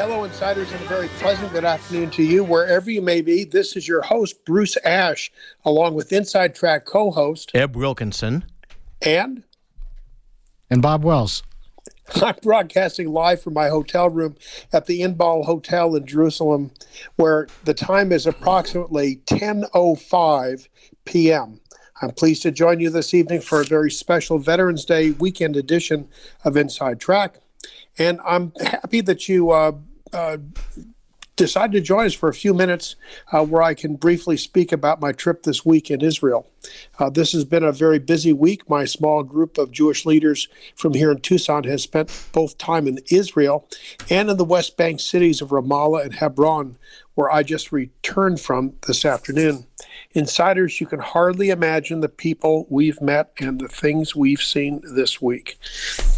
Hello, Insiders, and a very pleasant good afternoon to you, wherever you may be. This is your host, Bruce Ash, along with Inside Track co-host Eb Wilkinson. And Bob Wells. I'm broadcasting live from my hotel room at the Inbal Hotel in Jerusalem, where the time is approximately 10:05 p.m. I'm pleased to join you this evening for a very special Veterans Day weekend edition of Inside Track. And I'm happy that you decided to join us for a few minutes where I can briefly speak about my trip this week in Israel. This has been a very busy week. My small group of Jewish leaders from here in Tucson has spent both time in Israel and in the West Bank cities of Ramallah and Hebron, where I just returned from this afternoon. Insiders, you can hardly imagine the people we've met and the things we've seen this week.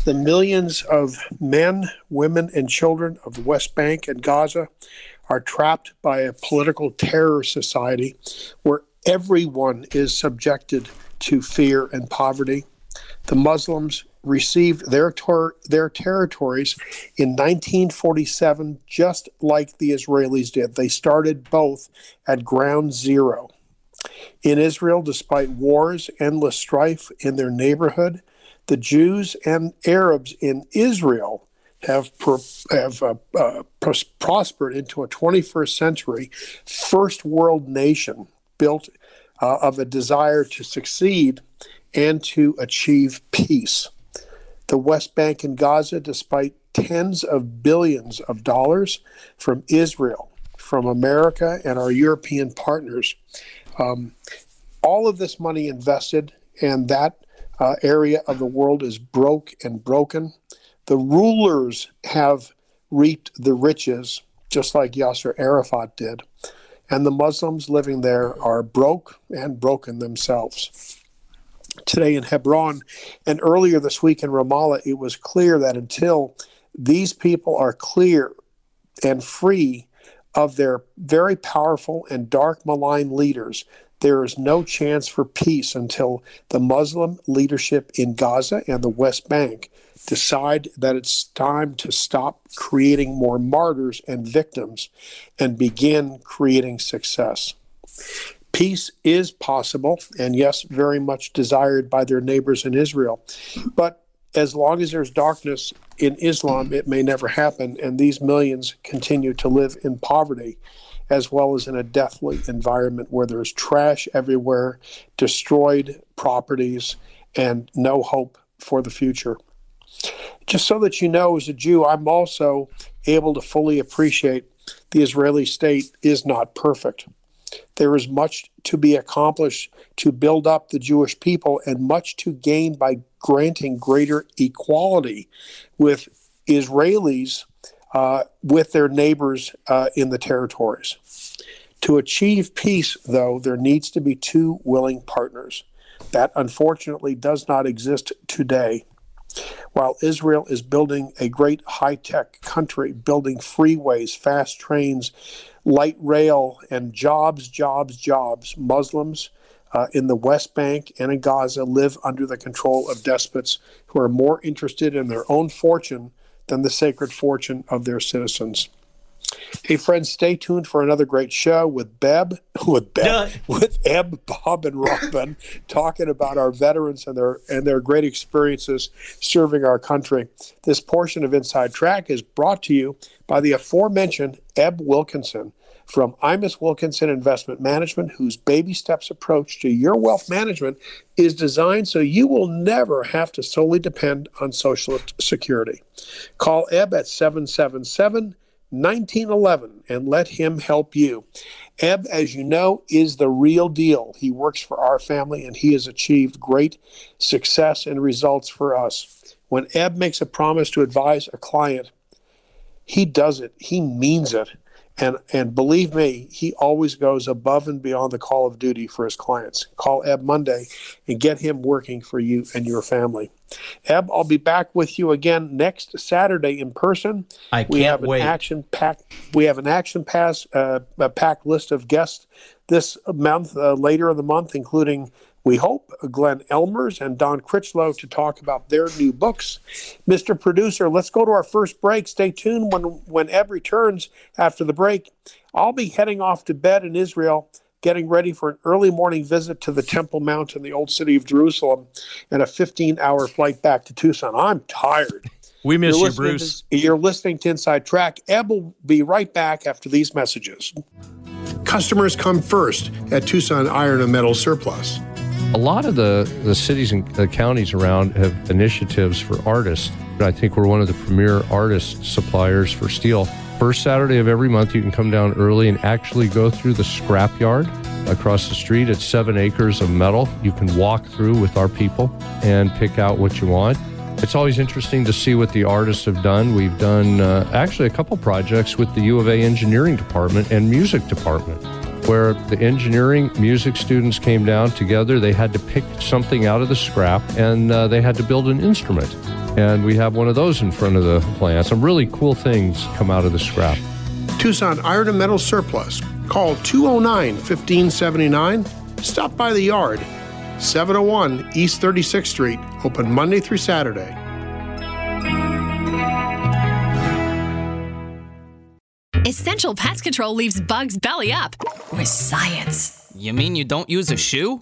The millions of men, women, and children of the West Bank and Gaza are trapped by a political terror society where everyone is subjected to fear and poverty. The Muslims received their territories in 1947, just like the Israelis did. They started both at ground zero. In Israel, despite wars, endless strife in their neighborhood, the Jews and Arabs in Israel have prospered into a 21st century first world nation built of a desire to succeed and to achieve peace. The West Bank and Gaza, despite tens of billions of dollars from Israel, from America, and our European partners, all of this money invested, and that area of the world is broke and broken. The rulers have reaped the riches, just like Yasser Arafat did, and the Muslims living there are broke and broken themselves. Today in Hebron and earlier this week in Ramallah, it was clear that until these people are clear and free of their very powerful and dark, malign leaders, there is no chance for peace until the Muslim leadership in Gaza and the West Bank decide that it's time to stop creating more martyrs and victims and begin creating success. Peace is possible, and yes, very much desired by their neighbors in Israel. But as long as there's darkness in Islam, it may never happen, and these millions continue to live in poverty, as well as in a deathly environment where there's trash everywhere, destroyed properties, and no hope for the future. Just so that you know, as a Jew, I'm also able to fully appreciate the Israeli state is not perfect. There is much to be accomplished to build up the Jewish people and much to gain by granting greater equality with Israelis, with their neighbors in the territories. To achieve peace, though, there needs to be two willing partners. That, unfortunately, does not exist today. While Israel is building a great high-tech country, building freeways, fast trains, light rail, and jobs, Muslims in the West Bank and in Gaza live under the control of despots who are more interested in their own fortune than the sacred fortune of their citizens. Hey, friends, stay tuned for another great show with Eb, Bob, and Robin, talking about our veterans and their great experiences serving our country. This portion of Inside Track is brought to you by the aforementioned Eb Wilkinson from Imus Wilkinson Investment Management, whose baby steps approach to your wealth management is designed so you will never have to solely depend on Social Security. Call Eb at 777-1911 and let him help you. Eb, as you know, is the real deal. He works for our family, and he has achieved great success and results for us. When Eb makes a promise to advise a client, he does it. He means it. And believe me, he always goes above and beyond the call of duty for his clients. Call Eb Monday and get him working for you and your family. Eb, I'll be back with you again next Saturday in person. We have an action-packed list of guests this month, later in the month, including We hope Glenn Elmers and Don Critchlow to talk about their new books. Mr. Producer, let's go to our first break. Stay tuned when Eb returns after the break. I'll be heading off to bed in Israel, getting ready for an early morning visit to the Temple Mount in the old city of Jerusalem and a 15-hour flight back to Tucson. I'm tired. We miss you, Bruce. You're listening to Inside Track. Eb will be right back after these messages. Customers come first at Tucson Iron and Metal Surplus. A lot of the cities and the counties around have initiatives for artists. I think we're one of the premier artist suppliers for steel. First Saturday of every month, you can come down early and actually go through the scrapyard across the street. It's 7 acres of metal. You can walk through with our people and pick out what you want. It's always interesting to see what the artists have done. We've done actually a couple projects with the U of A engineering department and music department, where the engineering music students came down together. They had to pick something out of the scrap, and they had to build an instrument. And we have one of those in front of the plant. Some really cool things come out of the scrap. Tucson Iron and Metal Surplus. Call 209-1579. Stop by the yard, 701 East 36th Street. Open Monday through Saturday. Essential Pest Control leaves bugs belly up with science. You mean you don't use a shoe?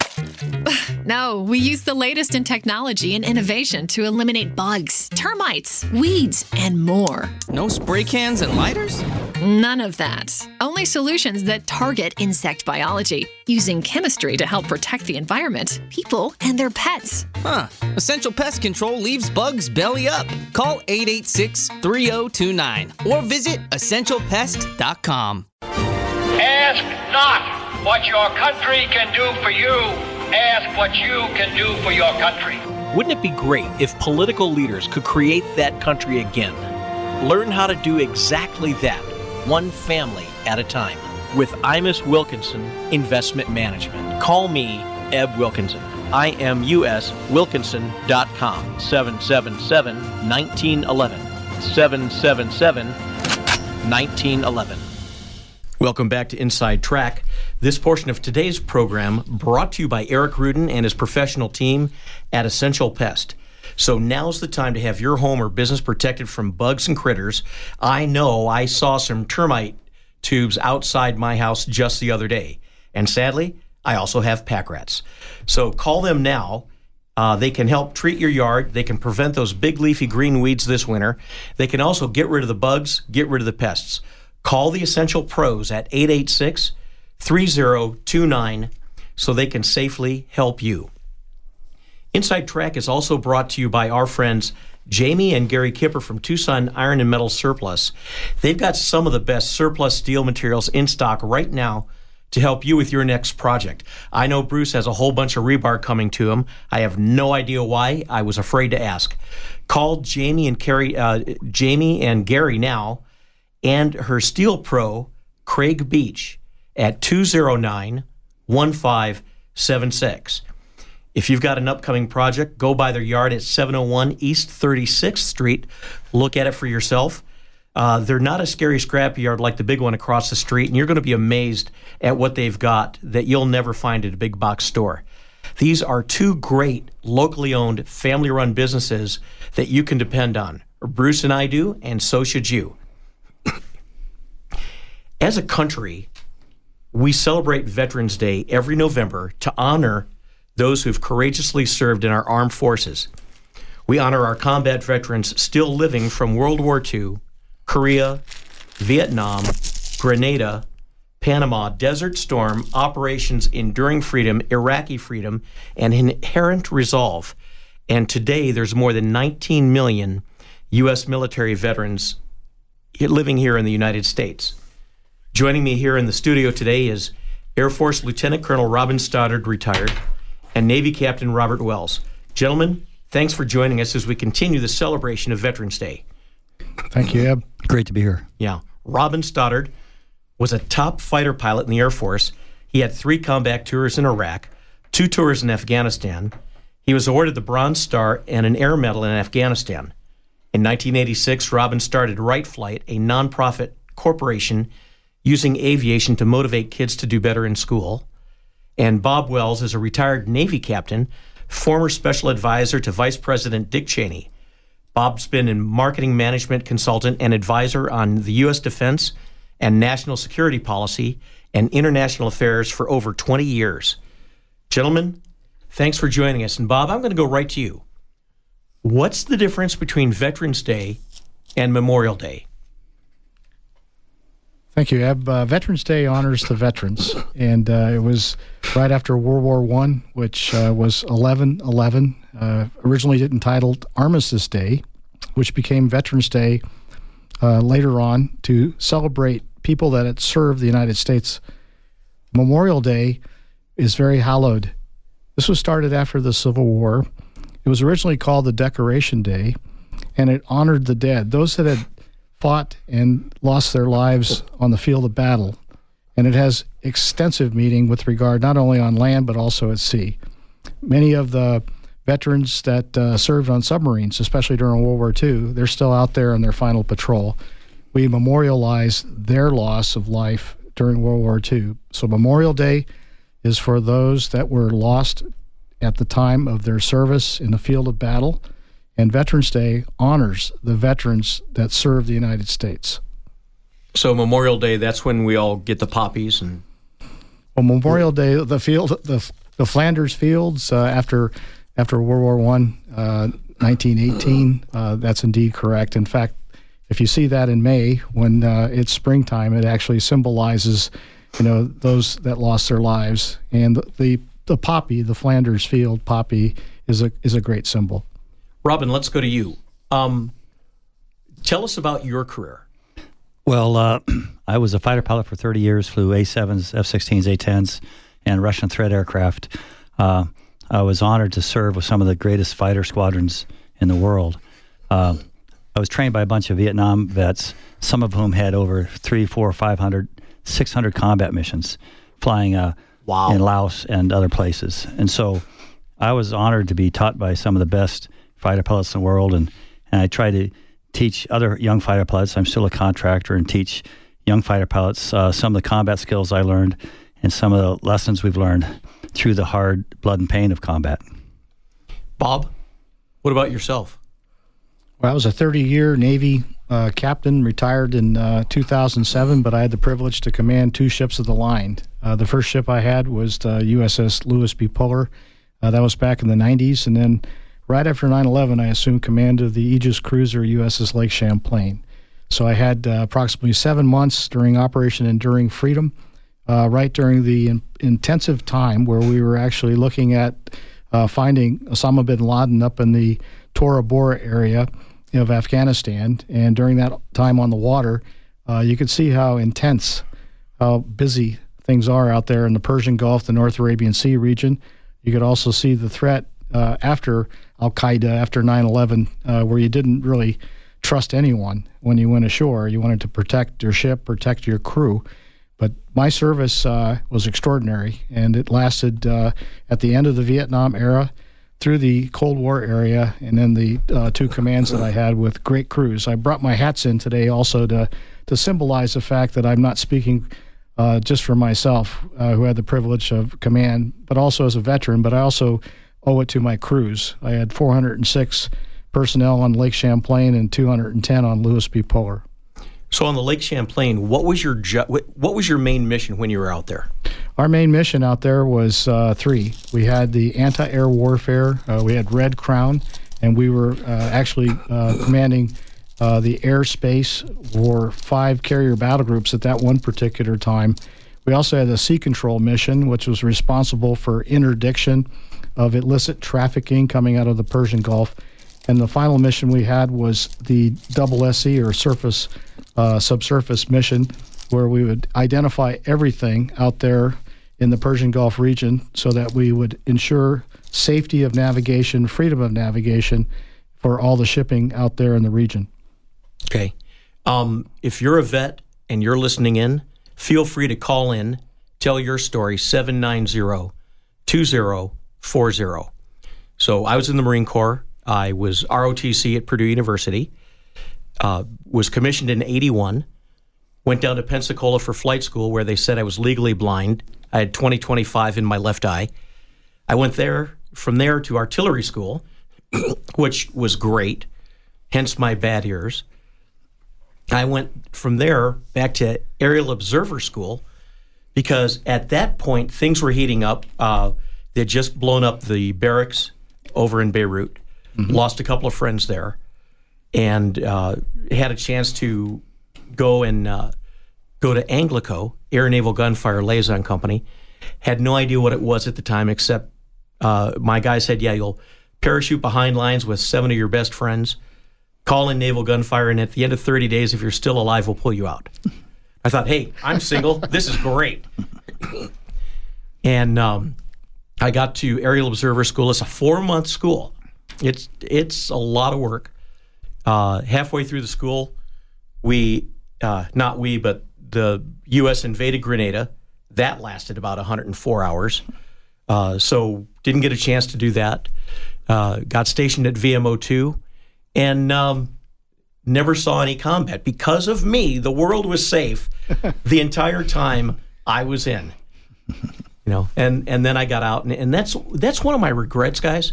No, we use the latest in technology and innovation to eliminate bugs, termites, weeds, and more. No spray cans and lighters? None of that. Only solutions that target insect biology, using chemistry to help protect the environment, people, and their pets. Huh. Essential Pest Control leaves bugs belly up. Call 886-3029 or visit EssentialPest.com. Ask not what your country can do for you, ask what you can do for your country. Wouldn't it be great if political leaders could create that country again? Learn how to do exactly that, one family at a time. With Imus Wilkinson Investment Management. Call me, Eb Wilkinson. IMUSWilkinson.com. 777-1911. 777-1911. Welcome back to Inside Track. This portion of today's program brought to you by Eric Rudin and his professional team at Essential Pest. So now's the time to have your home or business protected from bugs and critters. I know I saw some termite tubes outside my house just the other day. And sadly, I also have pack rats. So call them now. They can help treat your yard. They can prevent those big leafy green weeds this winter. They can also get rid of the bugs, get rid of the pests. Call the Essential Pros at 886-3029 so they can safely help you. Inside Track is also brought to you by our friends Jamie and Gary Kipper from Tucson Iron and Metal Surplus. They've got some of the best surplus steel materials in stock right now to help you with your next project. I know Bruce has a whole bunch of rebar coming to him. I have no idea why. I was afraid to ask. Call Jamie and Gary now, and her steel pro, Craig Beach, at 209-1576. If you've got an upcoming project, go by their yard at 701 East 36th Street. Look at it for yourself. They're not a scary scrapyard like the big one across the street, and you're going to be amazed at what they've got that you'll never find at a big box store. These are two great locally owned, family-run businesses that you can depend on. Bruce and I do, and so should you. As a country, we celebrate Veterans Day every November to honor those who've courageously served in our armed forces. We honor our combat veterans still living from World War II, Korea, Vietnam, Grenada, Panama, Desert Storm, Operations Enduring Freedom, Iraqi Freedom, and Inherent Resolve. And today, there's more than 19 million U.S. military veterans living here in the United States. Joining me here in the studio today is Air Force Lieutenant Colonel Robin Stoddard, retired, and Navy Captain Robert Wells. Gentlemen, thanks for joining us as we continue the celebration of Veterans Day. Thank you, Eb. Great to be here. Yeah. Robin Stoddard was a top fighter pilot in the Air Force. He had 3 combat tours in Iraq, 2 tours in Afghanistan. He was awarded the Bronze Star and an Air Medal in Afghanistan. In 1986, Robin started Wright Flight, a nonprofit corporation using aviation to motivate kids to do better in school. And Bob Wells is a retired Navy captain, former special advisor to Vice President Dick Cheney. Bob's been a marketing management consultant and advisor on the U.S. defense and national security policy and international affairs for over 20 years. Gentlemen, thanks for joining us. And Bob, I'm going to go right to you. What's the difference between Veterans Day and Memorial Day? Thank you, Eb. Veterans Day honors the veterans, and it was right after World War I, which was 11/11. Originally entitled Armistice Day, which became Veterans Day later on to celebrate people that had served the United States. Memorial Day is very hallowed. This was started after the Civil War. It was originally called the Decoration Day, and it honored the dead, those that had fought and lost their lives on the field of battle. And it has extensive meaning with regard not only on land but also at sea. Many of the veterans that served on submarines, especially during World War II, they're still out there on their final patrol. We memorialize their loss of life during World War II. So Memorial Day is for those that were lost at the time of their service in the field of battle. And Veterans Day honors the veterans that serve the United States. So Memorial Day, that's when we all get the poppies and... Well, Memorial Day, the Flanders Fields after World War I, 1918, that's indeed correct. In fact, if you see that in May, when it's springtime, it actually symbolizes, you know, those that lost their lives. And the poppy, the Flanders Field poppy, is a great symbol. Robin, let's go to you. Tell us about your career. Well, I was a fighter pilot for 30 years, flew A-7s, F-16s, A-10s, and Russian threat aircraft. I was honored to serve with some of the greatest fighter squadrons in the world. I was trained by a bunch of Vietnam vets, some of whom had over 300, 400, 500, 600 combat missions, flying in Laos and other places. And so I was honored to be taught by some of the best fighter pilots in the world, and I try to teach other young fighter pilots. I'm still a contractor and teach young fighter pilots some of the combat skills I learned and some of the lessons we've learned through the hard blood and pain of combat. Bob, what about yourself? Well, I was a 30-year Navy captain, retired in 2007, but I had the privilege to command two ships of the line. The first ship I had was the USS Lewis B. Puller. That was back in the 90s, and then right after 9/11, I assumed command of the Aegis cruiser USS Lake Champlain. So I had approximately 7 months during Operation Enduring Freedom, right during the intensive time where we were actually looking at finding Osama bin Laden up in the Tora Bora area of Afghanistan. And during that time on the water, you could see how intense, how busy things are out there in the Persian Gulf, the North Arabian Sea region. You could also see the threat after Al-Qaeda, after 9/11, where you didn't really trust anyone when you went ashore. You wanted to protect your ship, protect your crew. But my service was extraordinary, and it lasted at the end of the Vietnam era through the Cold War area, and then the two commands that I had with great crews. I brought my hats in today also to symbolize the fact that I'm not speaking just for myself, who had the privilege of command, but also as a veteran, but I also owe it to my crews. I had 406 personnel on Lake Champlain and 210 on Lewis B. Puller. So on the Lake Champlain, what was your main mission when you were out there? Our main mission out there was three. We had the anti-air warfare, we had Red Crown, and we were actually commanding the airspace for five carrier battle groups at that one particular time. We also had a sea control mission, which was responsible for interdiction of illicit trafficking coming out of the Persian Gulf. And the final mission we had was the SSE, or surface subsurface mission, where we would identify everything out there in the Persian Gulf region so that we would ensure safety of navigation, freedom of navigation for all the shipping out there in the region. Okay. If you're a vet and you're listening in, feel free to call in, tell your story, 790-2040. So I was in the Marine Corps. I was ROTC at Purdue University, was commissioned in 81, went down to Pensacola for flight school where they said I was legally blind. I had 20/25 in my left eye. I went there from there to artillery school, which was great, hence my bad ears. I went from there back to aerial observer school because at that point, things were heating up. They'd just blown up the barracks over in Beirut, lost a couple of friends there, and had a chance to go and go to Anglico, Air Naval Gunfire Liaison Company. Had no idea what it was at the time, except my guy said, yeah, you'll parachute behind lines with seven of your best friends, call in naval gunfire, and at the end of 30 days, if you're still alive, we'll pull you out. I thought, hey, I'm single. This is great. And I got to aerial observer school. It's a 4-month school. It's a lot of work. Halfway through the school, but the U.S. invaded Grenada. That lasted about 104 hours. So didn't get a chance to do that. Got stationed at VMO2 and never saw any combat. Because of me, the world was safe the entire time I was in. You know, and then I got out, and that's one of my regrets, guys,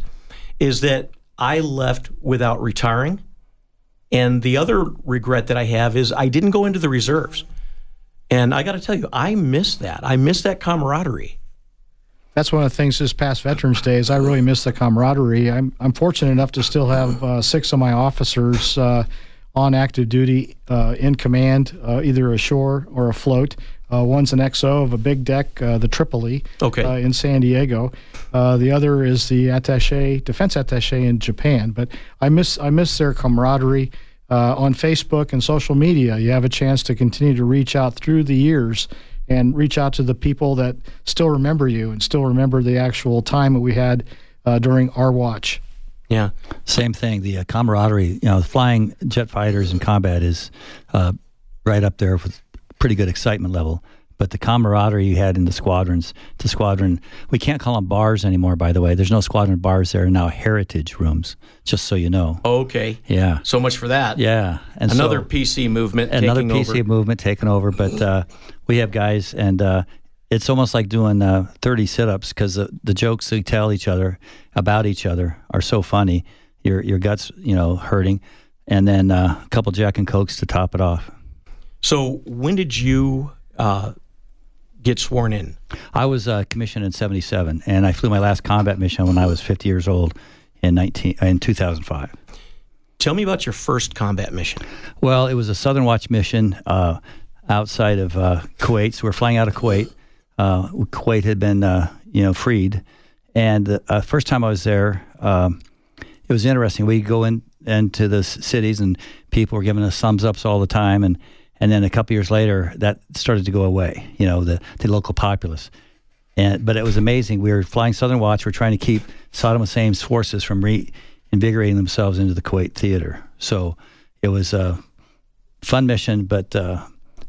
is that I left without retiring. And the other regret that I have is I didn't go into the reserves. And I got to tell you, I miss that. I miss that camaraderie. That's one of the things this past Veterans Day is I really miss the camaraderie. I'm fortunate enough to still have six of my officers on active duty in command, either ashore or afloat. One's an XO of a big deck, the Tripoli, in San Diego. The other is the defense attaché in Japan. But I miss their camaraderie. On Facebook and social media, you have a chance to continue to reach out through the years and reach out to the people that still remember you and still remember the actual time that we had during our watch. Yeah, same thing. The camaraderie, flying jet fighters in combat is right up there with pretty good excitement level. But the camaraderie you had in the squadrons, we can't call them bars anymore, by the way. There's no squadron bars. There are now heritage rooms, just so you know. Okay. Yeah. So much for that. Yeah. And another PC movement taking over. But we have guys, and it's almost like doing 30 sit-ups because the jokes we tell each other about each other are so funny. Your gut's, hurting. And then a couple Jack and Cokes to top it off. So when did you... get sworn in? I was commissioned in 1977, and I flew my last combat mission when I was 50 years old in 2005. Tell me about your first combat mission. Well, it was a Southern Watch mission outside of Kuwait. So we're flying out of Kuwait. Kuwait had been, freed. And the first time I was there, it was interesting. We go into the cities, and people were giving us thumbs-ups all the time, and then a couple years later, that started to go away, the local populace. But it was amazing. We were flying Southern Watch. We're trying to keep Saddam Hussein's forces from reinvigorating themselves into the Kuwait theater. So it was a fun mission, but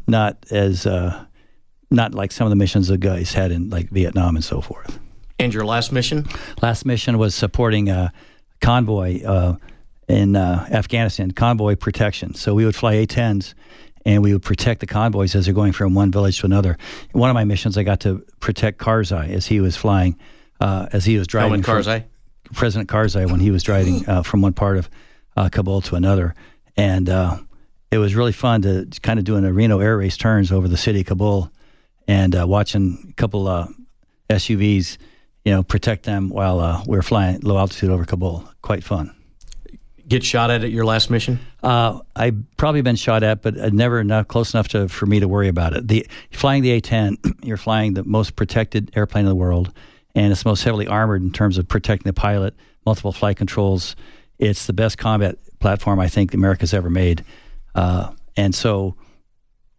not like some of the missions the guys had in like Vietnam and so forth. And your last mission? Last mission was supporting a convoy in Afghanistan, convoy protection. So we would fly A-10s. And we would protect the convoys as they're going from one village to another. One of my missions, I got to protect Karzai as he was flying, as he was driving. President Karzai, when he was driving from one part of Kabul to another. And it was really fun to kind of doing a Reno air race turns over the city of Kabul and watching a couple SUVs, protect them while we were flying low altitude over Kabul. Quite fun. Get shot at your last mission? I've probably been shot at, but never close enough for me to worry about it. Flying the A-10, you're flying the most protected airplane in the world, and it's most heavily armored in terms of protecting the pilot, multiple flight controls. It's the best combat platform I think America's ever made. And so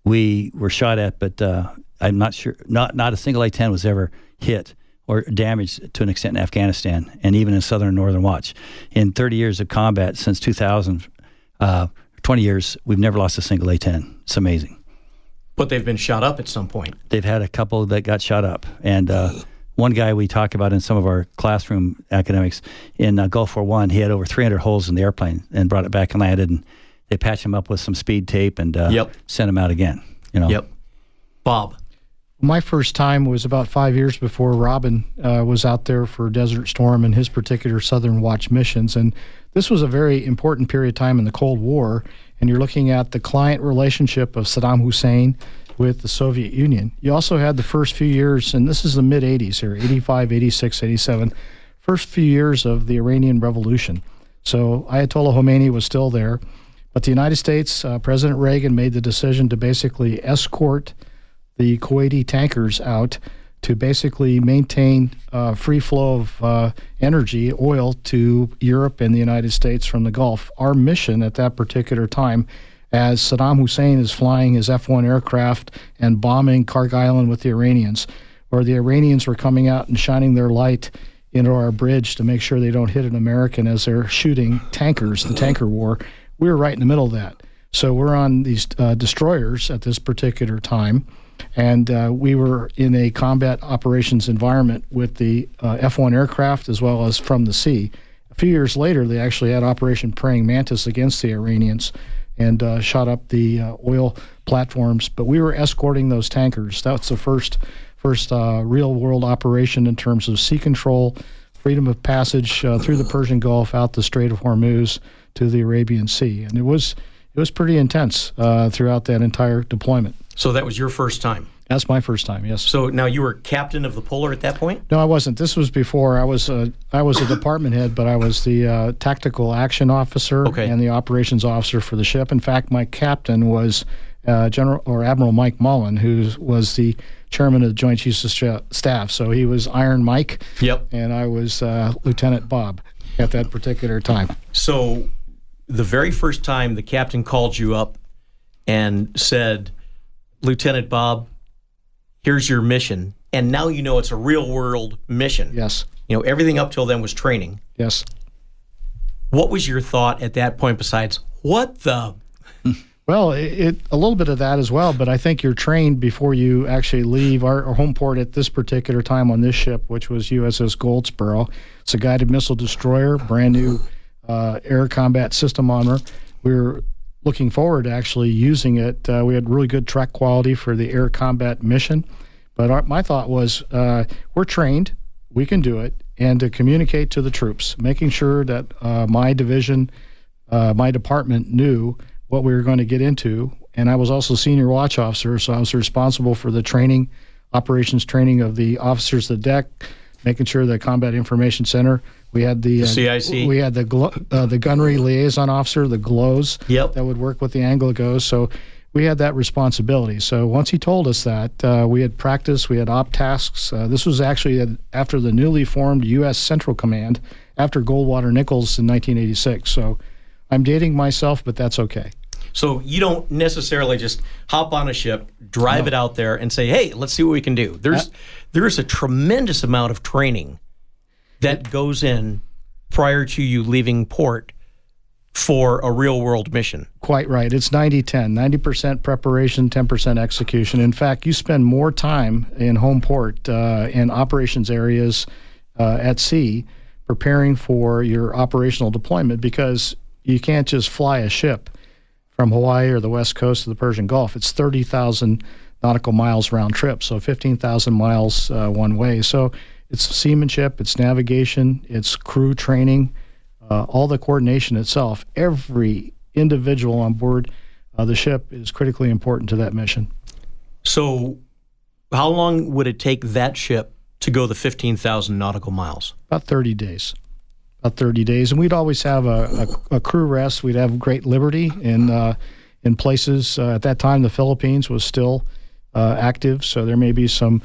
we were shot at, but I'm not sure. Not a single A-10 was ever hit or damaged to an extent in Afghanistan, and even in Southern and Northern Watch. In 30 years of combat since 2000, 20 years, we've never lost a single A-10. It's amazing. But they've been shot up at some point. They've had a couple that got shot up. And one guy we talk about in some of our classroom academics, in Gulf War I, he had over 300 holes in the airplane and brought it back and landed, and they patched him up with some speed tape and sent him out again. Bob. My first time was about 5 years before Robin was out there for Desert Storm and his particular Southern Watch missions. And this was a very important period of time in the Cold War. And you're looking at the client relationship of Saddam Hussein with the Soviet Union. You also had the first few years, and this is the mid-'80s here, 85, 86, 87, first few years of the Iranian Revolution. So Ayatollah Khomeini was still there. But the United States, President Reagan made the decision to basically escort the Kuwaiti tankers out to basically maintain free flow of energy, oil, to Europe and the United States from the Gulf. Our mission at that particular time, as Saddam Hussein is flying his F-1 aircraft and bombing Karg Island with the Iranians, where the Iranians were coming out and shining their light into our bridge to make sure they don't hit an American as they're shooting tankers, the tanker war. We were right in the middle of that. So we're on these destroyers at this particular time. And we were in a combat operations environment with the F-1 aircraft as well as from the sea. A few years later, they actually had Operation Praying Mantis against the Iranians and shot up the oil platforms. But we were escorting those tankers. That's the first real-world operation in terms of sea control, freedom of passage through the Persian Gulf, out the Strait of Hormuz to the Arabian Sea. And it was pretty intense throughout that entire deployment. So that was your first time? That's my first time, yes. So now you were captain of the Puller at that point? No, I wasn't. This was before. I was a department head, but I was the tactical action officer and the operations officer for the ship. In fact, my captain was Admiral Mike Mullen, who was the chairman of the Joint Chiefs of Staff. So he was Iron Mike, yep, and I was Lieutenant Bob at that particular time. So the very first time the captain called you up and said, Lieutenant Bob, here's your mission. And now you know it's a real-world mission. Yes. You know, everything up till then was training. Yes. What was your thought at that point besides, what the? Well, a little bit of that as well, but I think you're trained before you actually leave our home port at this particular time on this ship, which was USS Goldsboro. It's a guided missile destroyer, brand new air combat system on her. We were looking forward to actually using it. We had really good track quality for the air combat mission. But my thought was, we're trained, we can do it, and to communicate to the troops, making sure that my division, my department knew what we were going to get into. And I was also senior watch officer, so I was responsible for the training, operations training of the officers of the deck, making sure the Combat Information Center, we had the CIC. We had the gunnery liaison officer, the GLOWS, yep, that would work with the Anglo-GOES. So we had that responsibility. So once he told us that, we had practice, we had op tasks. This was actually after the newly formed U.S. Central Command, after Goldwater Nichols in 1986. So I'm dating myself, but that's okay. So you don't necessarily just hop on a ship, drive it out there, and say, hey, let's see what we can do. There is a tremendous amount of training that goes in prior to you leaving port for a real-world mission. Quite right. It's 90-10, 90% preparation, 10% execution. In fact, you spend more time in home port and operations areas at sea preparing for your operational deployment, because you can't just fly a ship from Hawaii or the west coast of the Persian Gulf. It's 30,000 nautical miles round trip, so 15,000 miles one way. So it's seamanship, it's navigation, it's crew training, all the coordination itself. Every individual on board the ship is critically important to that mission. So how long would it take that ship to go the 15,000 nautical miles? About 30 days. About 30 days. And we'd always have a crew rest. We'd have great liberty in places. At that time, the Philippines was still active, so there may be some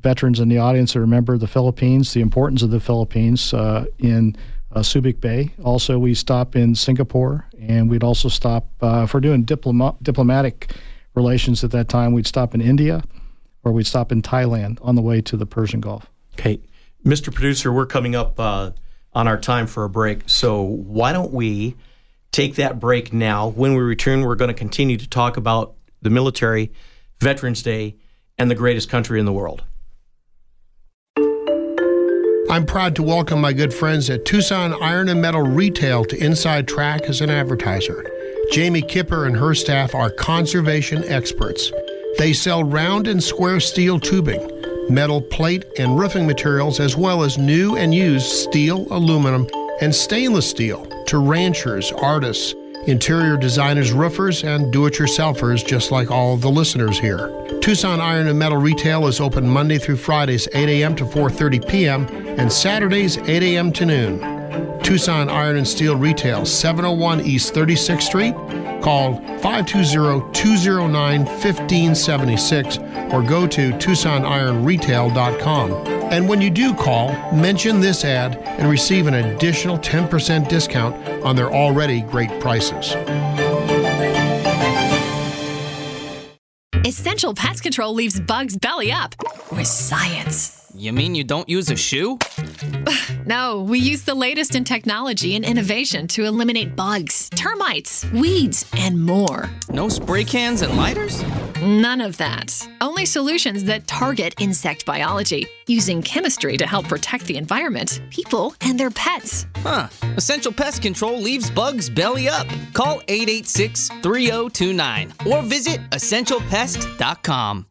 veterans in the audience that remember the Philippines, the importance of the Philippines in Subic Bay. Also, we stop in Singapore, and we'd also stop, if we're doing diplomatic relations at that time, we'd stop in India, or we'd stop in Thailand on the way to the Persian Gulf. Okay. Mr. Producer, we're coming up on our time for a break, so why don't we take that break now. When we return, we're going to continue to talk about the military, Veterans Day, and the greatest country in the world. I'm proud to welcome my good friends at Tucson Iron and Metal Retail to Inside Track as an advertiser. Jamie Kipper and her staff are conservation experts. They sell round and square steel tubing, metal plate and roofing materials, as well as new and used steel, aluminum, and stainless steel to ranchers, artists, interior designers, roofers, and do-it-yourselfers, just like all the listeners here. Tucson Iron and Metal Retail is open Monday through Fridays, 8 a.m. to 4:30 p.m., and Saturdays, 8 a.m. to noon. Tucson Iron and Steel Retail, 701 East 36th Street. Call 520-209-1576 or go to TucsonIronRetail.com. And when you do call, mention this ad and receive an additional 10% discount on their already great prices. Essential Pest Control leaves bugs belly up with science. You mean you don't use a shoe? No, we use the latest in technology and innovation to eliminate bugs, termites, weeds, and more. No spray cans and lighters? None of that. Only solutions that target insect biology, using chemistry to help protect the environment, people, and their pets. Huh. Essential Pest Control leaves bugs belly up. Call 886-3029 or visit EssentialPest.com.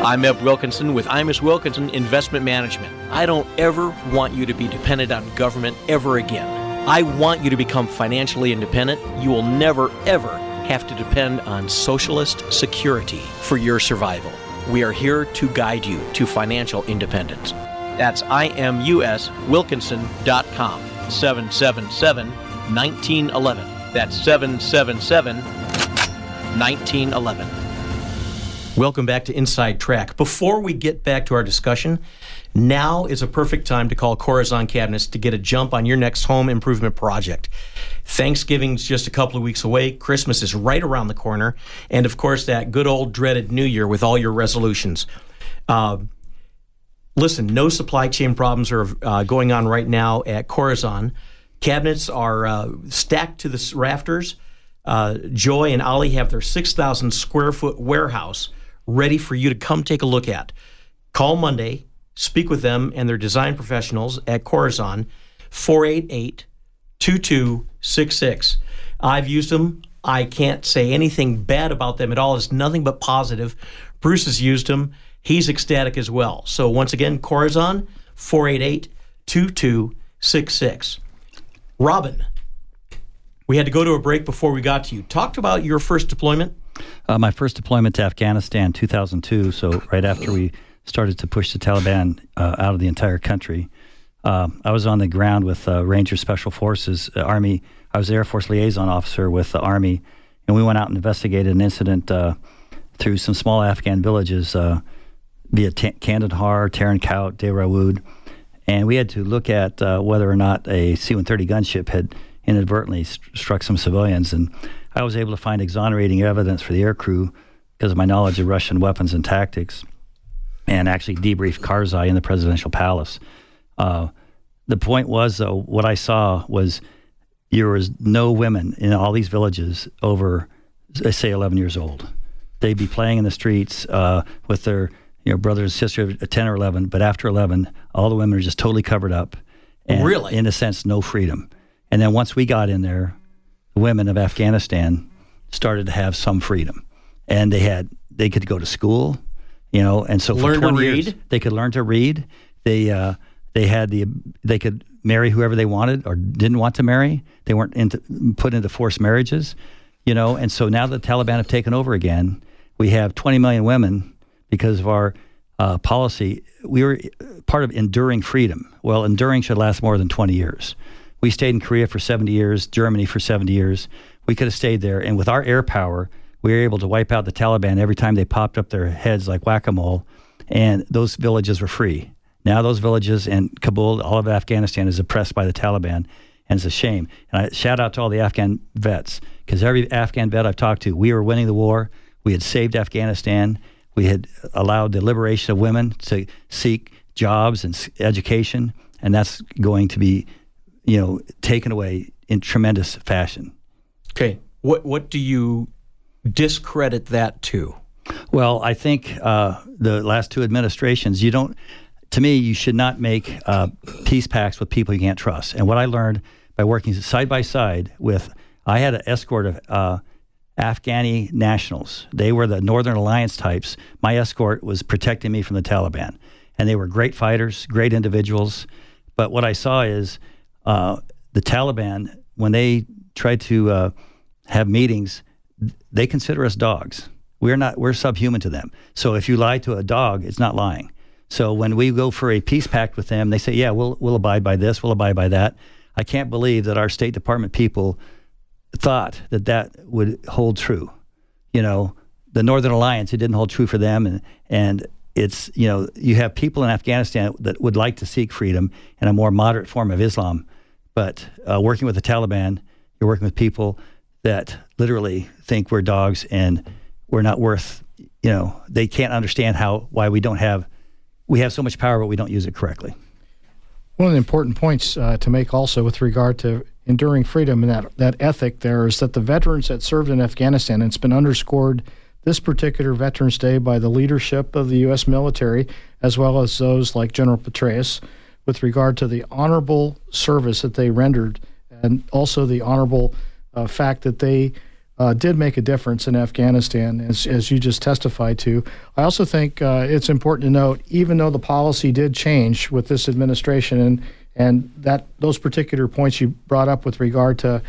I'm Eb Wilkinson with Imus Wilkinson Investment Management. I don't ever want you to be dependent on government ever again. I want you to become financially independent. You will never, ever have to depend on socialist security for your survival. We are here to guide you to financial independence. That's IMUSWilkinson.com, 777-1911. That's 777-1911. Welcome back to Inside Track. Before we get back to our discussion, now is a perfect time to call Corazon Cabinets to get a jump on your next home improvement project. Thanksgiving's just a couple of weeks away, Christmas is right around the corner, and of course that good old dreaded New Year with all your resolutions. Listen, no supply chain problems are going on right now at Corazon. Cabinets are stacked to the rafters. Joy and Ollie have their 6,000 square foot warehouse ready for you to come take a look at. Call Monday, speak with them and their design professionals at Corazon, 488-2266. I've used them. I can't say anything bad about them at all. It's nothing but positive. Bruce has used them. He's ecstatic as well. So once again, Corazon, 488-2266. Robin, we had to go to a break before we got to you. Talked about your first deployment. My first deployment to Afghanistan, 2002, so right after we started to push the Taliban out of the entire country. I was on the ground with Ranger Special Forces, Army. I was the Air Force liaison officer with the Army, and we went out and investigated an incident through some small Afghan villages via Kandahar, Tarin-Kout, Derawood, and we had to look at whether or not a C-130 gunship had inadvertently struck some civilians, and I was able to find exonerating evidence for the aircrew because of my knowledge of Russian weapons and tactics, and actually debriefed Karzai in the presidential palace. The point was, though, what I saw was there was no women in all these villages over, say, 11 years old. They'd be playing in the streets with their brothers and sisters at 10 or 11, but after 11, all the women are just totally covered up. And really? In a sense, no freedom. And then once we got in there, the women of Afghanistan started to have some freedom, and they could go to school, and so learn to read. They could learn to read. They could marry whoever they wanted or didn't want to marry. They weren't put into forced marriages, And so now the Taliban have taken over again. We have 20 million women because of our policy. We were part of Enduring Freedom. Well, enduring should last more than 20 years. We stayed in Korea for 70 years, Germany for 70 years. We could have stayed there. And with our air power, we were able to wipe out the Taliban every time they popped up their heads like whack-a-mole. And those villages were free. Now those villages and Kabul, all of Afghanistan, is oppressed by the Taliban. And it's a shame. And I shout out to all the Afghan vets, because every Afghan vet I've talked to, we were winning the war. We had saved Afghanistan. We had allowed the liberation of women to seek jobs and education. And that's going to be taken away in tremendous fashion. Okay. What do you discredit that to? Well, I think the last two administrations, to me, you should not make peace pacts with people you can't trust. And what I learned by working side by side I had an escort of Afghani nationals. They were the Northern Alliance types. My escort was protecting me from the Taliban. And they were great fighters, great individuals. But what I saw is the Taliban, when they try to have meetings, they consider us dogs. We're subhuman to them. So if you lie to a dog, it's not lying. So when we go for a peace pact with them, they say, yeah, we'll abide by this, we'll abide by that. I can't believe that our State Department people thought that that would hold true. You know, the Northern Alliance, it didn't hold true for them. And it's, you know, you have people in Afghanistan that would like to seek freedom and a more moderate form of Islam. But working with the Taliban, you're working with people that literally think we're dogs and we're not worth, you know, they can't understand why we have so much power, but we don't use it correctly. One of the important points to make also with regard to enduring freedom and that ethic there is that the veterans that served in Afghanistan, and it's been underscored this particular Veterans Day by the leadership of the U.S. military, as well as those like General Petraeus, with regard to the honorable service that they rendered, and also the honorable fact that they did make a difference in Afghanistan, as you just testified to. I also think it's important to note, even though the policy did change with this administration, and that those particular points you brought up with regard to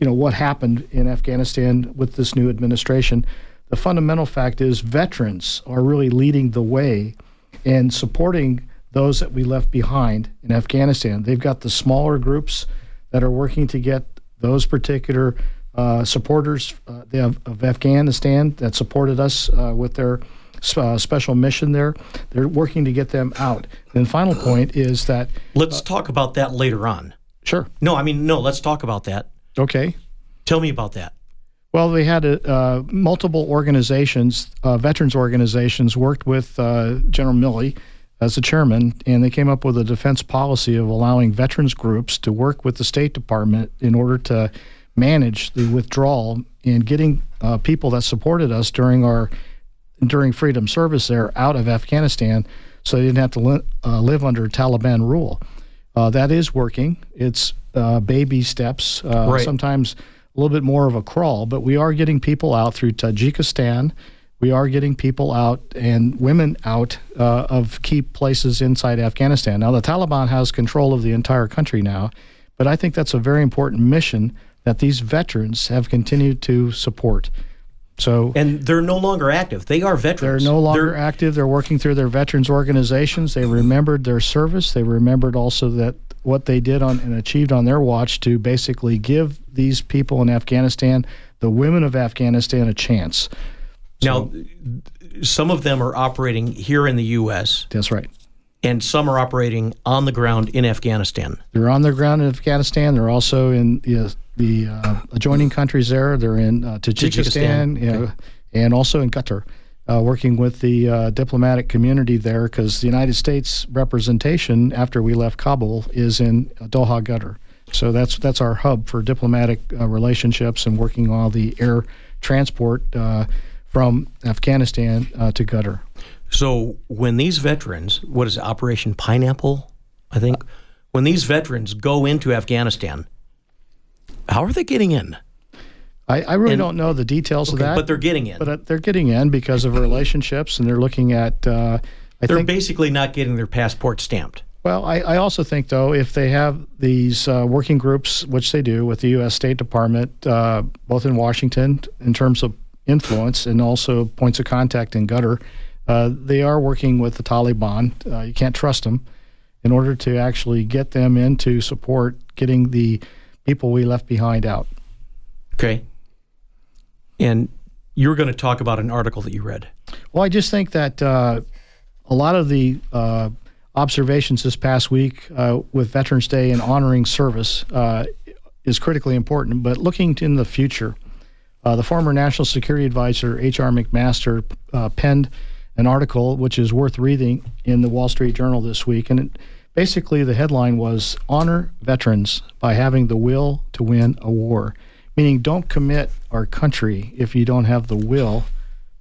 what happened in Afghanistan with this new administration, the fundamental fact is veterans are really leading the way and supporting those that we left behind in Afghanistan. They've got the smaller groups that are working to get those particular supporters of Afghanistan that supported us with their special mission there. They're working to get them out. And the final point is that... Let's talk about that later on. Sure. Let's talk about that. Okay. Tell me about that. Well, they had multiple organizations, veterans organizations, worked with General Milley as the chairman, and they came up with a defense policy of allowing veterans groups to work with the State Department in order to manage the withdrawal and getting people that supported us during our Enduring Freedom service there out of Afghanistan, so they didn't have to live under Taliban rule. That is working. It's baby steps, right. Sometimes a little bit more of a crawl, but we are getting people out through Tajikistan. We are getting people out and women out of key places inside Afghanistan. Now, the Taliban has control of the entire country now, but I think that's a very important mission that these veterans have continued to support. And they're no longer active. They are veterans. They're no longer active. They're working through their veterans organizations. They remembered their service. They remembered also that what they did and achieved on their watch to basically give these people in Afghanistan, the women of Afghanistan, a chance. Now, some of them are operating here in the U.S. That's right. And some are operating on the ground in Afghanistan. They're on the ground in Afghanistan. They're also in the adjoining countries there. They're in Tajikistan. Okay. And also in Qatar, working with the diplomatic community there, because the United States representation after we left Kabul is in Doha, Qatar. So that's our hub for diplomatic relationships and working all the air transport from Afghanistan to Qatar. So when these veterans, what is it, Operation Pineapple, I think? When these veterans go into Afghanistan, how are they getting in? I really don't know the details of that. But they're getting in. But they're getting in because of relationships, and they're looking at... they're basically not getting their passport stamped. Well, I also think, though, if they have these working groups, which they do with the U.S. State Department, both in Washington in terms of influence and also points of contact in Qatar, they are working with the Taliban. You can't trust them in order to actually get them in to support getting the people we left behind out. Okay. And you're going to talk about an article that you read. Well, I just think that a lot of the observations this past week with Veterans Day and honoring service is critically important, but looking in the future, the former National Security Advisor, H.R. McMaster, penned an article which is worth reading in the Wall Street Journal this week. And basically the headline was, "Honor Veterans by Having the Will to Win a War." Meaning, don't commit our country if you don't have the will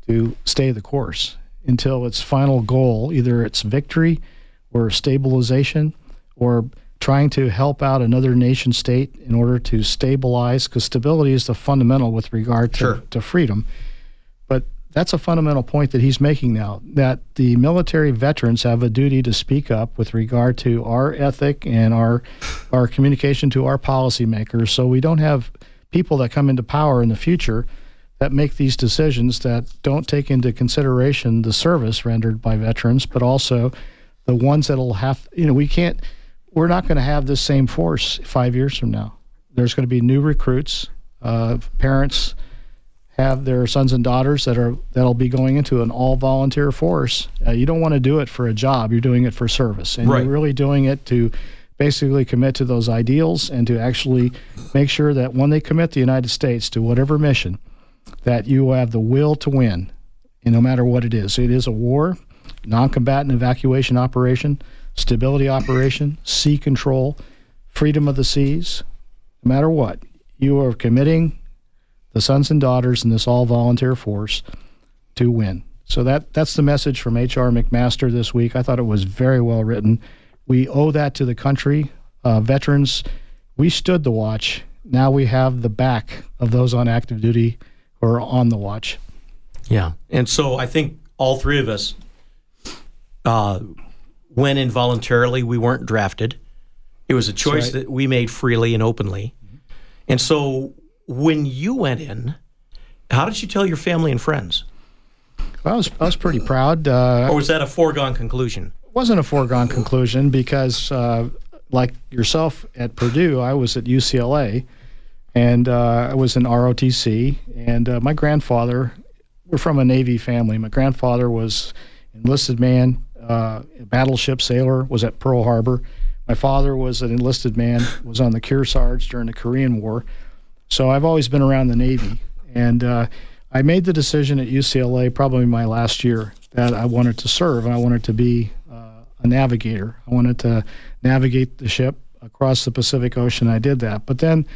to stay the course until its final goal, either its victory or stabilization or trying to help out another nation state in order to stabilize, because stability is the fundamental with regard to, sure, to freedom. But that's a fundamental point that he's making now, that the military veterans have a duty to speak up with regard to our ethic and our communication to our policymakers, so we don't have people that come into power in the future that make these decisions that don't take into consideration the service rendered by veterans, but also the ones that'll have, you know, we can't, we're not going to have this same force 5 years from now. There's going to be new recruits. Parents have their sons and daughters that'll be going into an all-volunteer force. You don't want to do it for a job. You're doing it for service. And right, you're really doing it to basically commit to those ideals and to actually make sure that when they commit the United States to whatever mission, that you have the will to win, and no matter what it is. It is a war, non-combatant evacuation operation, stability operation, sea control, freedom of the seas. No matter what, you are committing the sons and daughters in this all-volunteer force to win. So that's the message from H.R. McMaster this week. I thought it was very well written. We owe that to the country. Veterans, we stood the watch. Now we have the back of those on active duty or on the watch. Yeah, and so I think all three of us went involuntarily. We weren't drafted. It was a choice that we made freely and openly. Mm-hmm. And so when you went in, how did you tell your family and friends? Well, I was pretty proud. Or was that a foregone conclusion? It wasn't a foregone conclusion because, like yourself at Purdue, I was at UCLA, and I was in ROTC, and my grandfather, we're from a Navy family. My grandfather was enlisted man, battleship sailor, was at Pearl Harbor. My father was an enlisted man, was on the Kearsarge during the Korean War. So I've always been around the Navy, and I made the decision at UCLA probably my last year that I wanted to serve, and I wanted to be a navigator. I wanted to navigate the ship across the Pacific Ocean. I did that, but then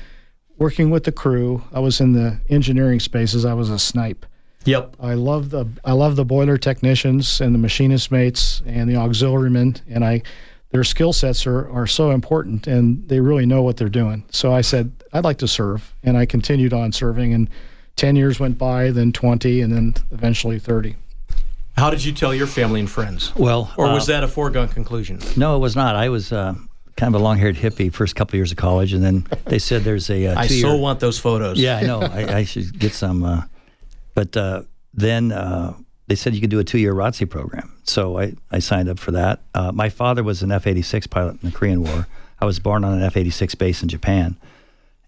working with the crew, I was in the engineering spaces. I was a snipe. Yep. I love the boiler technicians and the machinist mates and the auxiliary men, and their skill sets are so important, and they really know what they're doing. So I said, I'd like to serve, and I continued on serving, and 10 years went by, then 20, and then eventually 30. How did you tell your family and friends? Well, or was that a foregone conclusion? No, it was not. I was kind of a long-haired hippie first couple of years of college, and then they said there's a I so want those photos. Yeah, I know. I should get some. But then they said you could do a two-year ROTC program. So I signed up for that. My father was an F-86 pilot in the Korean War. I was born on an F-86 base in Japan.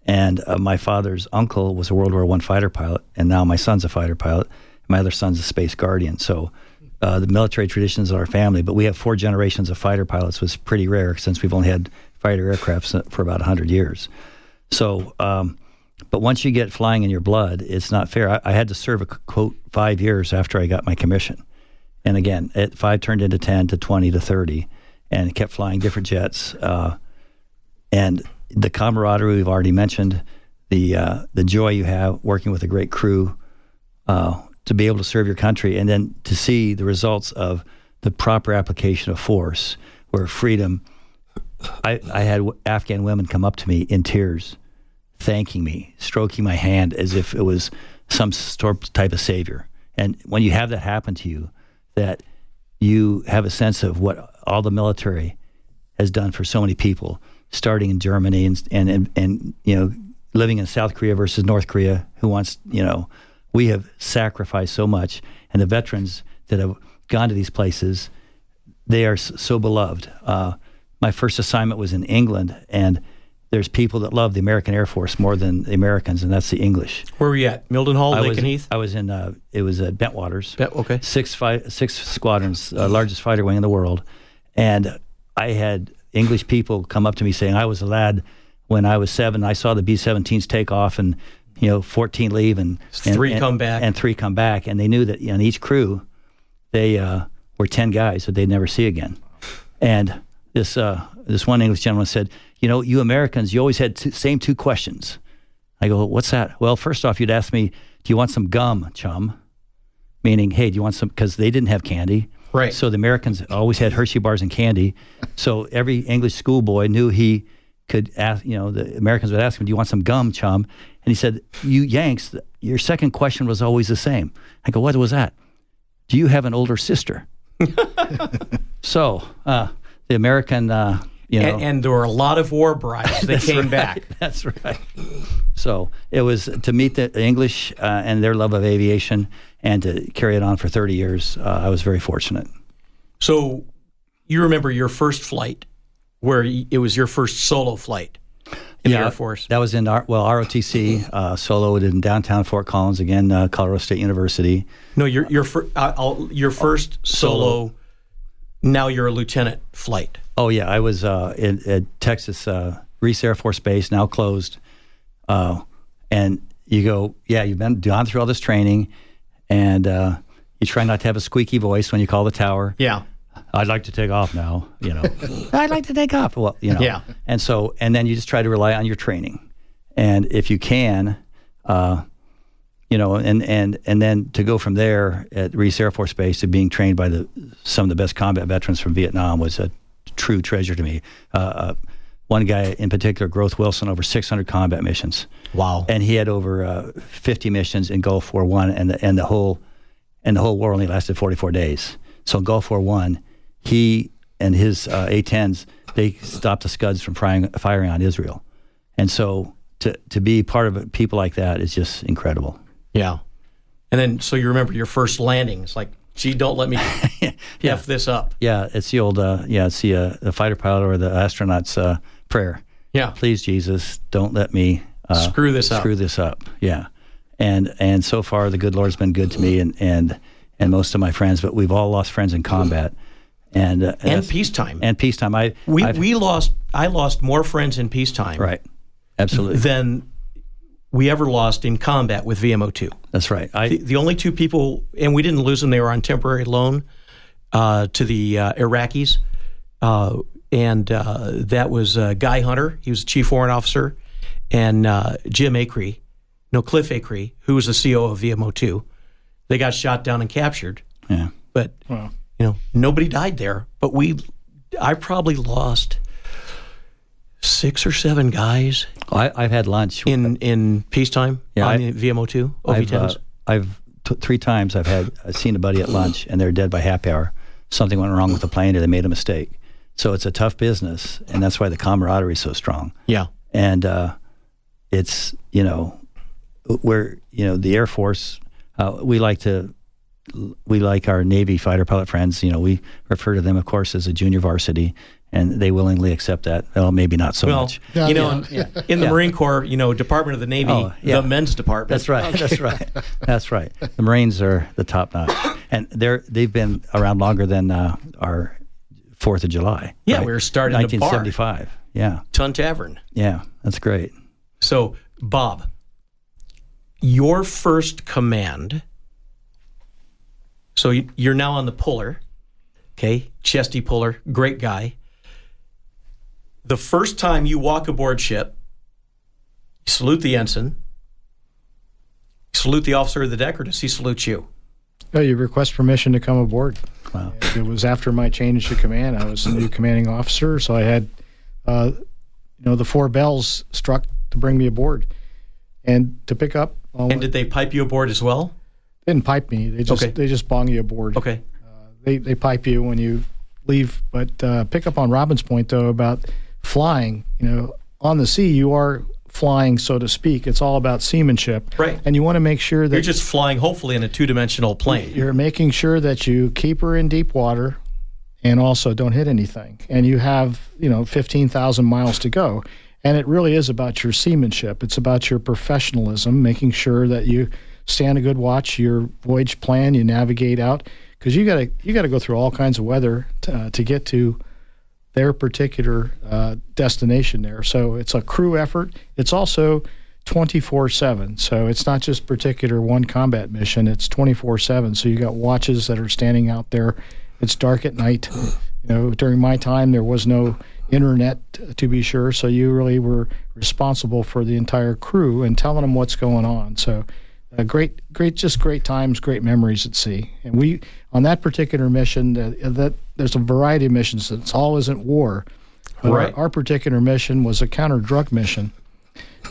And my father's uncle was a World War I fighter pilot, and now my son's a fighter pilot. My other son's a space guardian. So the military traditions of our family, but we have four generations of fighter pilots, was pretty rare since we've only had fighter aircrafts for about 100 years. So, but once you get flying in your blood, it's not fair. I had to serve a quote 5 years after I got my commission. And again, at 5 turned into 10 to 20 to 30, and kept flying different jets. And the camaraderie we've already mentioned, the joy you have working with a great crew, to be able to serve your country, and then to see the results of the proper application of force, where freedom. I had Afghan women come up to me in tears, thanking me, stroking my hand as if it was some type of savior. And when you have that happen to you, that you have a sense of what all the military has done for so many people, starting in Germany and you know, living in South Korea versus North Korea, who wants, you know, we have sacrificed so much, and the veterans that have gone to these places, they are so beloved. My first assignment was in England, and there's people that love the American Air Force more than the Americans, and that's the English. Where were you at? Mildenhall, Lake and Heath? I was in, it was at Bentwaters. Okay. Six squadrons, largest fighter wing in the world. And I had English people come up to me saying, I was a lad when I was 7. I saw the B-17s take off, and 14 leave and 3 come back. And 3 come back. And they knew that on each crew, they were 10 guys that they'd never see again. And this one English gentleman said, you Americans, you always had same 2 questions. I go, what's that? Well, first off, you'd ask me, do you want some gum, chum? Meaning, hey, do you want some? Because they didn't have candy. Right. So the Americans always had Hershey bars and candy. So every English schoolboy knew he could ask, you know, the Americans would ask him, do you want some gum, chum? And he said, you Yanks, your second question was always the same. I go, what was that? Do you have an older sister? So the American, you know. And there were a lot of war brides that came back. That's right. So it was to meet the English and their love of aviation and to carry it on for 30 years. I was very fortunate. So you remember your first flight where it was your first solo flight in the Air Force. That was in, ROTC, soloed in downtown Fort Collins, again, Colorado State University. No, your first solo, now you're a lieutenant flight. Oh, yeah. I was at Texas, Reese Air Force Base, now closed. And you go, yeah, you've been gone through all this training, and you try not to have a squeaky voice when you call the tower. Yeah. I'd like to take off now, you know. I'd like to take off. Well, you know. Yeah. And so, and then you just try to rely on your training. And if you can, you know, and then to go from there at Reese Air Force Base to being trained by some of the best combat veterans from Vietnam was a true treasure to me. One guy in particular, Groth Wilson, over 600 combat missions. Wow. And he had over 50 missions in Gulf War I, and the whole war only lasted 44 days. So in Gulf War I, he and his A-10s, they stopped the Scuds from firing on Israel. And so to be part of people like that is just incredible. Yeah. And then, so you remember your first landing. It's like, gee, don't let me F this up. Yeah, it's the old, the fighter pilot or the astronaut's prayer. Yeah. Please, Jesus, don't let me screw this up. Yeah. And so far, the good Lord's been good to me and most of my friends, but we've all lost friends in combat. And peacetime. And peacetime. I lost more friends in peacetime. Right. Absolutely. Than we ever lost in combat with VMO2. That's right. The only two people, and we didn't lose them, they were on temporary loan to the Iraqis. And that was Guy Hunter, he was the chief warrant officer, and Cliff Acree, who was the CO of VMO2. They got shot down and captured. Yeah. But, you know, nobody died there. But I probably lost 6 or 7 guys. I've had lunch. In peacetime on VMO2, OV-10s? Three times I've seen a buddy at lunch, and they're dead by happy hour. Something went wrong with the plane, or they made a mistake. So it's a tough business, and that's why the camaraderie is so strong. Yeah. And it's, you know, where, you know, the Air Force... We like our Navy fighter pilot friends. You know, we refer to them, of course, as a junior varsity, and they willingly accept that. Well, maybe not so much. Yeah, you know, in the Marine Corps, you know, Department of the Navy, the men's department. That's right. Okay. That's right. That's right. The Marines are the top notch, and they've been around longer than our 4th of July. Yeah, right? We were started in 1975. Yeah, Tun Tavern. Yeah, that's great. So, Bob. Your first command, so you're now on the Puller, okay, Chesty Puller, great guy. The first time you walk aboard ship, you salute the ensign, you salute the officer of the deck, or does he salute you? Oh, you request permission to come aboard. Wow. It was after my change to command. I was a new commanding officer, so I had, the 4 bells struck to bring me aboard. And to pick up. And did they pipe you aboard as well? They didn't pipe me. They just bong you aboard. Okay. They pipe you when you leave. But pick up on Robin's point, though, about flying. You know, on the sea, you are flying, so to speak. It's all about seamanship. Right. And you want to make sure that... You're just flying, hopefully, in a 2-dimensional plane. You're making sure that you keep her in deep water and also don't hit anything. And you have, 15,000 miles to go. And it really is about your seamanship. It's about your professionalism, making sure that you stand a good watch, your voyage plan, you navigate out, because you got to go through all kinds of weather to get to their particular destination there. So it's a crew effort. It's also 24/7. So it's not just particular one combat mission. It's 24/7. So you got watches that are standing out there. It's dark at night. You know, during my time there was no internet, to be sure, so you really were responsible for the entire crew and telling them what's going on. So Great times, great memories at sea. And we, on that particular mission, that there's a variety of missions. It's all isn't war. But right. Our particular mission was a counter-drug mission,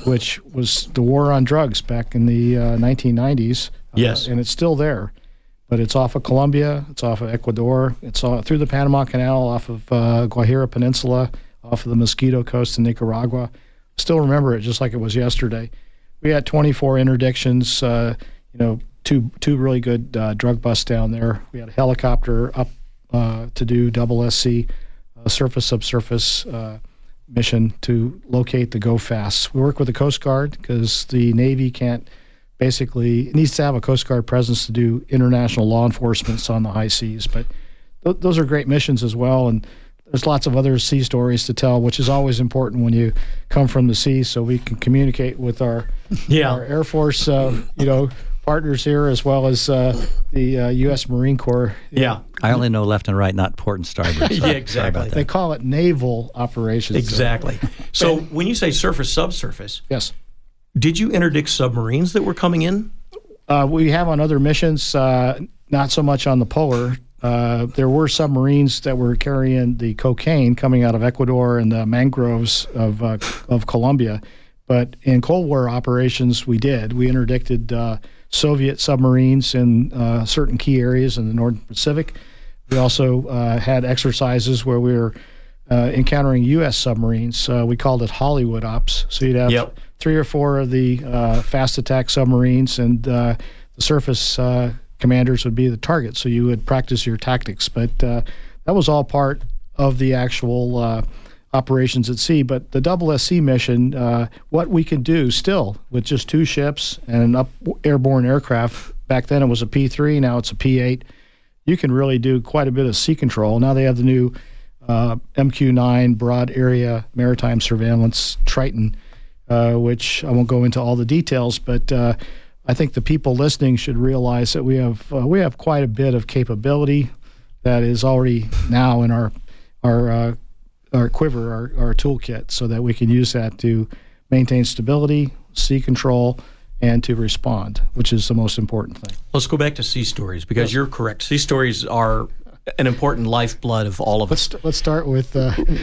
which was the war on drugs back in the 1990s. Yes. And it's still there. But it's off of Colombia, it's off of Ecuador, it's through the Panama Canal, off of Guajira Peninsula, off of the Mosquito Coast in Nicaragua. Still remember it just like it was yesterday. We had 24 interdictions, two really good drug busts down there. We had a helicopter up to do double SC, surface-subsurface mission to locate the go-fasts. We work with the Coast Guard because the Navy can't basically, it needs to have a Coast Guard presence to do international law enforcement on the high seas. But those are great missions as well, and there's lots of other sea stories to tell, which is always important when you come from the sea, so we can communicate with our Air Force, partners here, as well as the U.S. Marine Corps. Yeah, I only know left and right, not port and starboard. So yeah, exactly. They call it naval operations. Exactly. So when you say surface subsurface, yes, did you interdict submarines that were coming in? We have on other missions, not so much on the Polar. There were submarines that were carrying the cocaine coming out of Ecuador and the mangroves of Colombia. But in Cold War operations, we did. We interdicted Soviet submarines in certain key areas in the Northern Pacific. We also had exercises where we were encountering U.S. submarines. We called it Hollywood Ops. So you'd have three or four of the fast attack submarines, and the surface commanders would be the target, so you would practice your tactics. But that was all part of the actual operations at sea. But the double SC mission, what we could do still with just two ships and an airborne aircraft, back then it was a P-3, now it's a P-8, you can really do quite a bit of sea control. Now they have the new MQ-9 Broad Area Maritime Surveillance Triton, which I won't go into all the details, but I think the people listening should realize that we have quite a bit of capability that is already now in our quiver, our toolkit, so that we can use that to maintain stability, sea control, and to respond, which is the most important thing. Let's go back to sea stories, because you're correct. Sea stories are an important lifeblood of all of us. Let's start with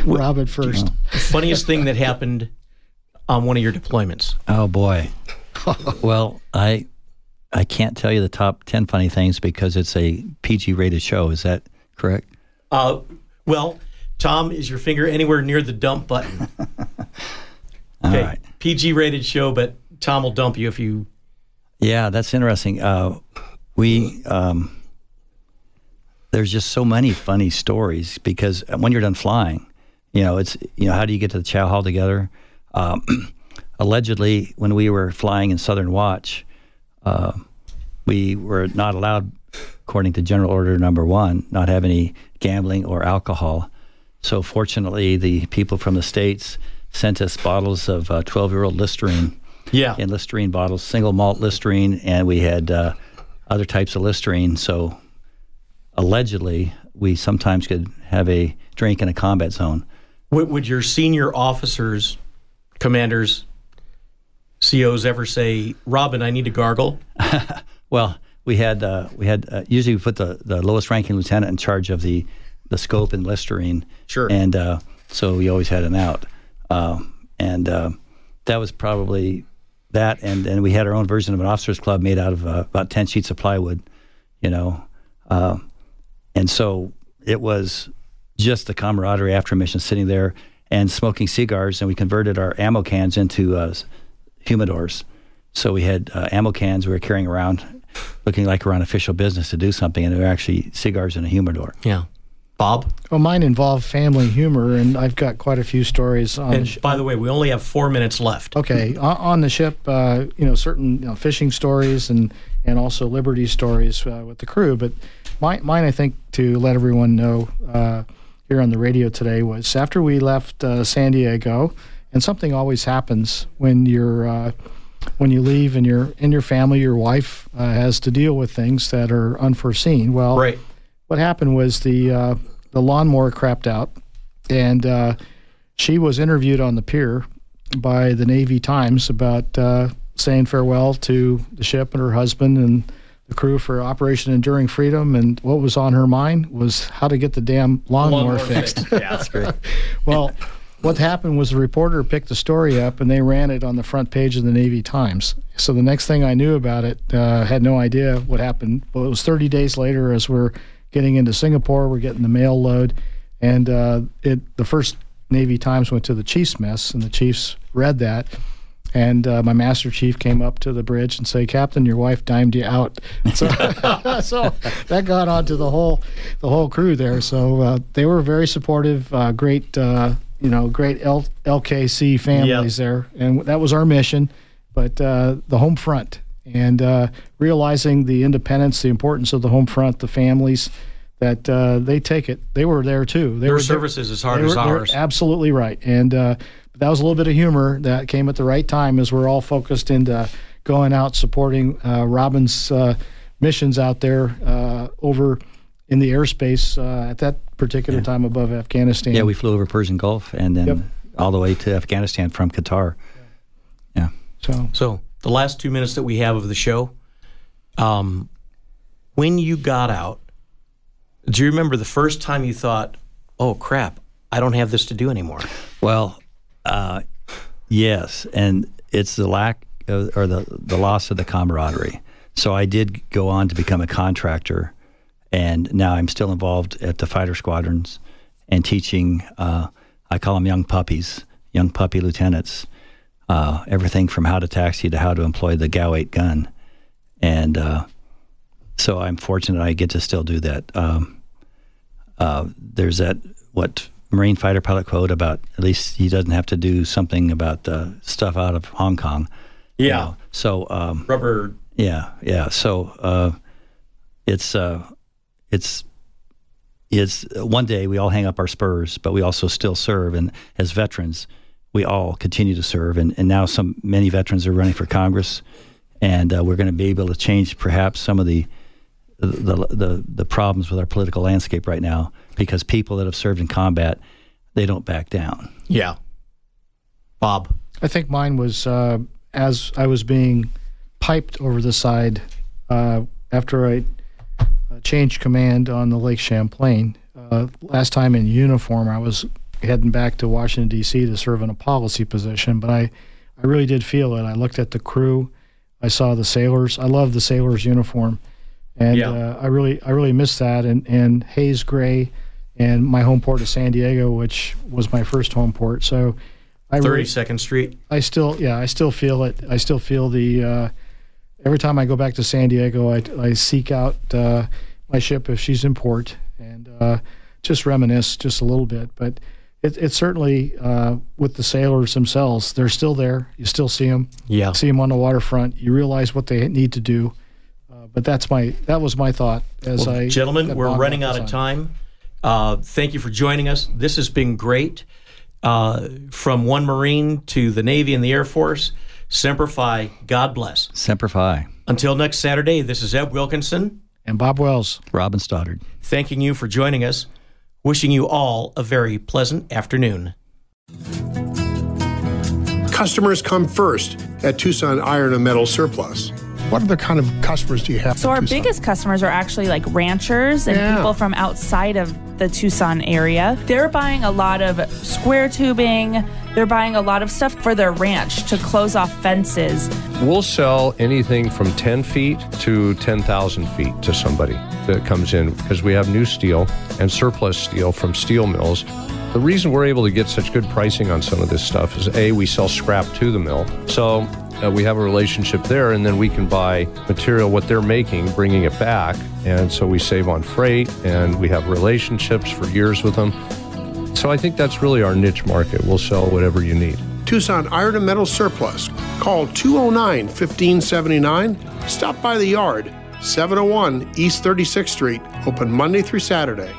Robin first. Funniest thing that happened on one of your deployments. Oh, boy. Well, I can't tell you the top 10 funny things because it's a PG-rated show. Is that correct? Well, Tom, is your finger anywhere near the dump button? Okay, right. PG-rated show, but Tom will dump you if you... Yeah, that's interesting. We there's just so many funny stories because when you're done flying, it's how do you get to the chow hall together? Allegedly, when we were flying in Southern Watch, we were not allowed, according to General Order Number 1, not have any gambling or alcohol. So fortunately, the people from the States sent us bottles of 12-year-old Listerine. Yeah. And Listerine bottles, single malt Listerine, and we had other types of Listerine. So allegedly, we sometimes could have a drink in a combat zone. Would your senior officers, commanders, COs ever say, Robin, I need to gargle? Well, we had usually we put the lowest ranking lieutenant in charge of the scope and Listerine. Sure. And so we always had an out. That was probably that. And we had our own version of an officer's club made out of about 10 sheets of plywood, And so it was just the camaraderie after a mission, sitting there and smoking cigars. And we converted our ammo cans into humidors. So we had ammo cans we were carrying around, looking like we're on official business to do something, and they were actually cigars in a humidor. Yeah. Bob? Well, mine involved family humor, and I've got quite a few stories on the ship. By the way, we only have 4 minutes left. Okay. On the ship, certain fishing stories and also liberty stories with the crew. But mine, I think, to let everyone know here on the radio today, was after we left San Diego. And something always happens when you're when you leave, and your family, your wife has to deal with things that are unforeseen. Well, right. What happened was the lawnmower crapped out, and she was interviewed on the pier by the Navy Times about saying farewell to the ship and her husband and the crew for Operation Enduring Freedom. And what was on her mind was how to get the damn lawnmower fixed. Yeah, that's great. Well, what happened was the reporter picked the story up and they ran it on the front page of the Navy Times. So the next thing I knew about it, had no idea what happened. But it was 30 days later, as we're getting into Singapore, we're getting the mail load. And the first Navy Times went to the chief's mess, and the chiefs read that. And my master chief came up to the bridge and said, "Captain, your wife dimed you out." So, so that got onto the whole crew there. So they were very supportive, great LKC families there, and that was our mission. But the home front, and realizing the independence, the importance of the home front, the families. That they take it. They were there, too. Their service is as hard as ours. Absolutely right. And that was a little bit of humor that came at the right time as we're all focused into going out, supporting Robin's missions out there over in the airspace at that particular time above Afghanistan. Yeah, we flew over Persian Gulf and then all the way to Afghanistan from Qatar. Yeah. So the last 2 minutes that we have of the show, when you got out, do you remember the first time you thought, "Oh crap, I don't have this to do anymore"? Well, yes, and it's the lack of, or the loss of the camaraderie. So I did go on to become a contractor, and now I'm still involved at the fighter squadrons and teaching. I call them young puppies, young puppy lieutenants. Everything from how to taxi to how to employ the Gau-8 gun, and. So I'm fortunate I get to still do that. There's that, Marine fighter pilot quote about at least he doesn't have to do something about stuff out of Hong Kong. Yeah. You know? So rubber. Yeah. So it's one day we all hang up our spurs, but we also still serve. And as veterans, we all continue to serve. And now many veterans are running for Congress, and we're going to be able to change perhaps some of the problems with our political landscape right now, because people that have served in combat, they don't back down. Yeah. Bob? I think mine was as I was being piped over the side after I changed command on the Lake Champlain. Last time in uniform, I was heading back to Washington, D.C. to serve in a policy position, but I really did feel it. I looked at the crew. I saw the sailors. I love the sailors' uniform, and I really miss that. And Hayes Gray, and my home port of San Diego, which was my first home port. So, 32nd Street. I still feel it. I still feel the. Every time I go back to San Diego, I seek out my ship if she's in port, and just reminisce just a little bit. But it's certainly, with the sailors themselves, they're still there. You still see them. Yeah. See them on the waterfront. You realize what they need to do. But that was my thought. Gentlemen, we're running out of time. Thank you for joining us. This has been great. From one Marine to the Navy and the Air Force, Semper Fi. God bless. Semper Fi. Until next Saturday, this is Eb Wilkinson. And Bob Wells. Robin Stoddard. Thanking you for joining us. Wishing you all a very pleasant afternoon. Customers come first at Tucson Iron and Metal Surplus. What other kind of customers do you have? So our biggest customers are actually like ranchers and people from outside of the Tucson area. They're buying a lot of square tubing. They're buying a lot of stuff for their ranch to close off fences. We'll sell anything from 10 feet to 10,000 feet to somebody that comes in, because we have new steel and surplus steel from steel mills. The reason we're able to get such good pricing on some of this stuff is, A, we sell scrap to the mill. So we have a relationship there, and then we can buy material, what they're making, bringing it back. And so we save on freight, and we have relationships for years with them. So I think that's really our niche market. We'll sell whatever you need. Tucson Iron and Metal Surplus. Call 209-1579. Stop by the yard, 701 East 36th Street. Open Monday through Saturday.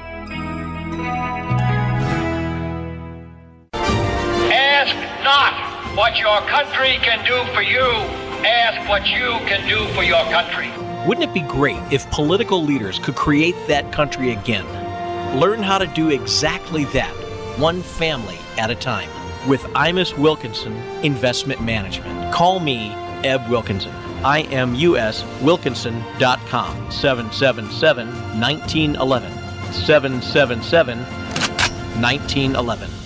Ask not what your country can do for you, ask what you can do for your country. Wouldn't it be great if political leaders could create that country again? Learn how to do exactly that, one family at a time. With Imus Wilkinson Investment Management. Call me Eb Wilkinson. IMUSWilkinson.com. 777-1911. 777-1911.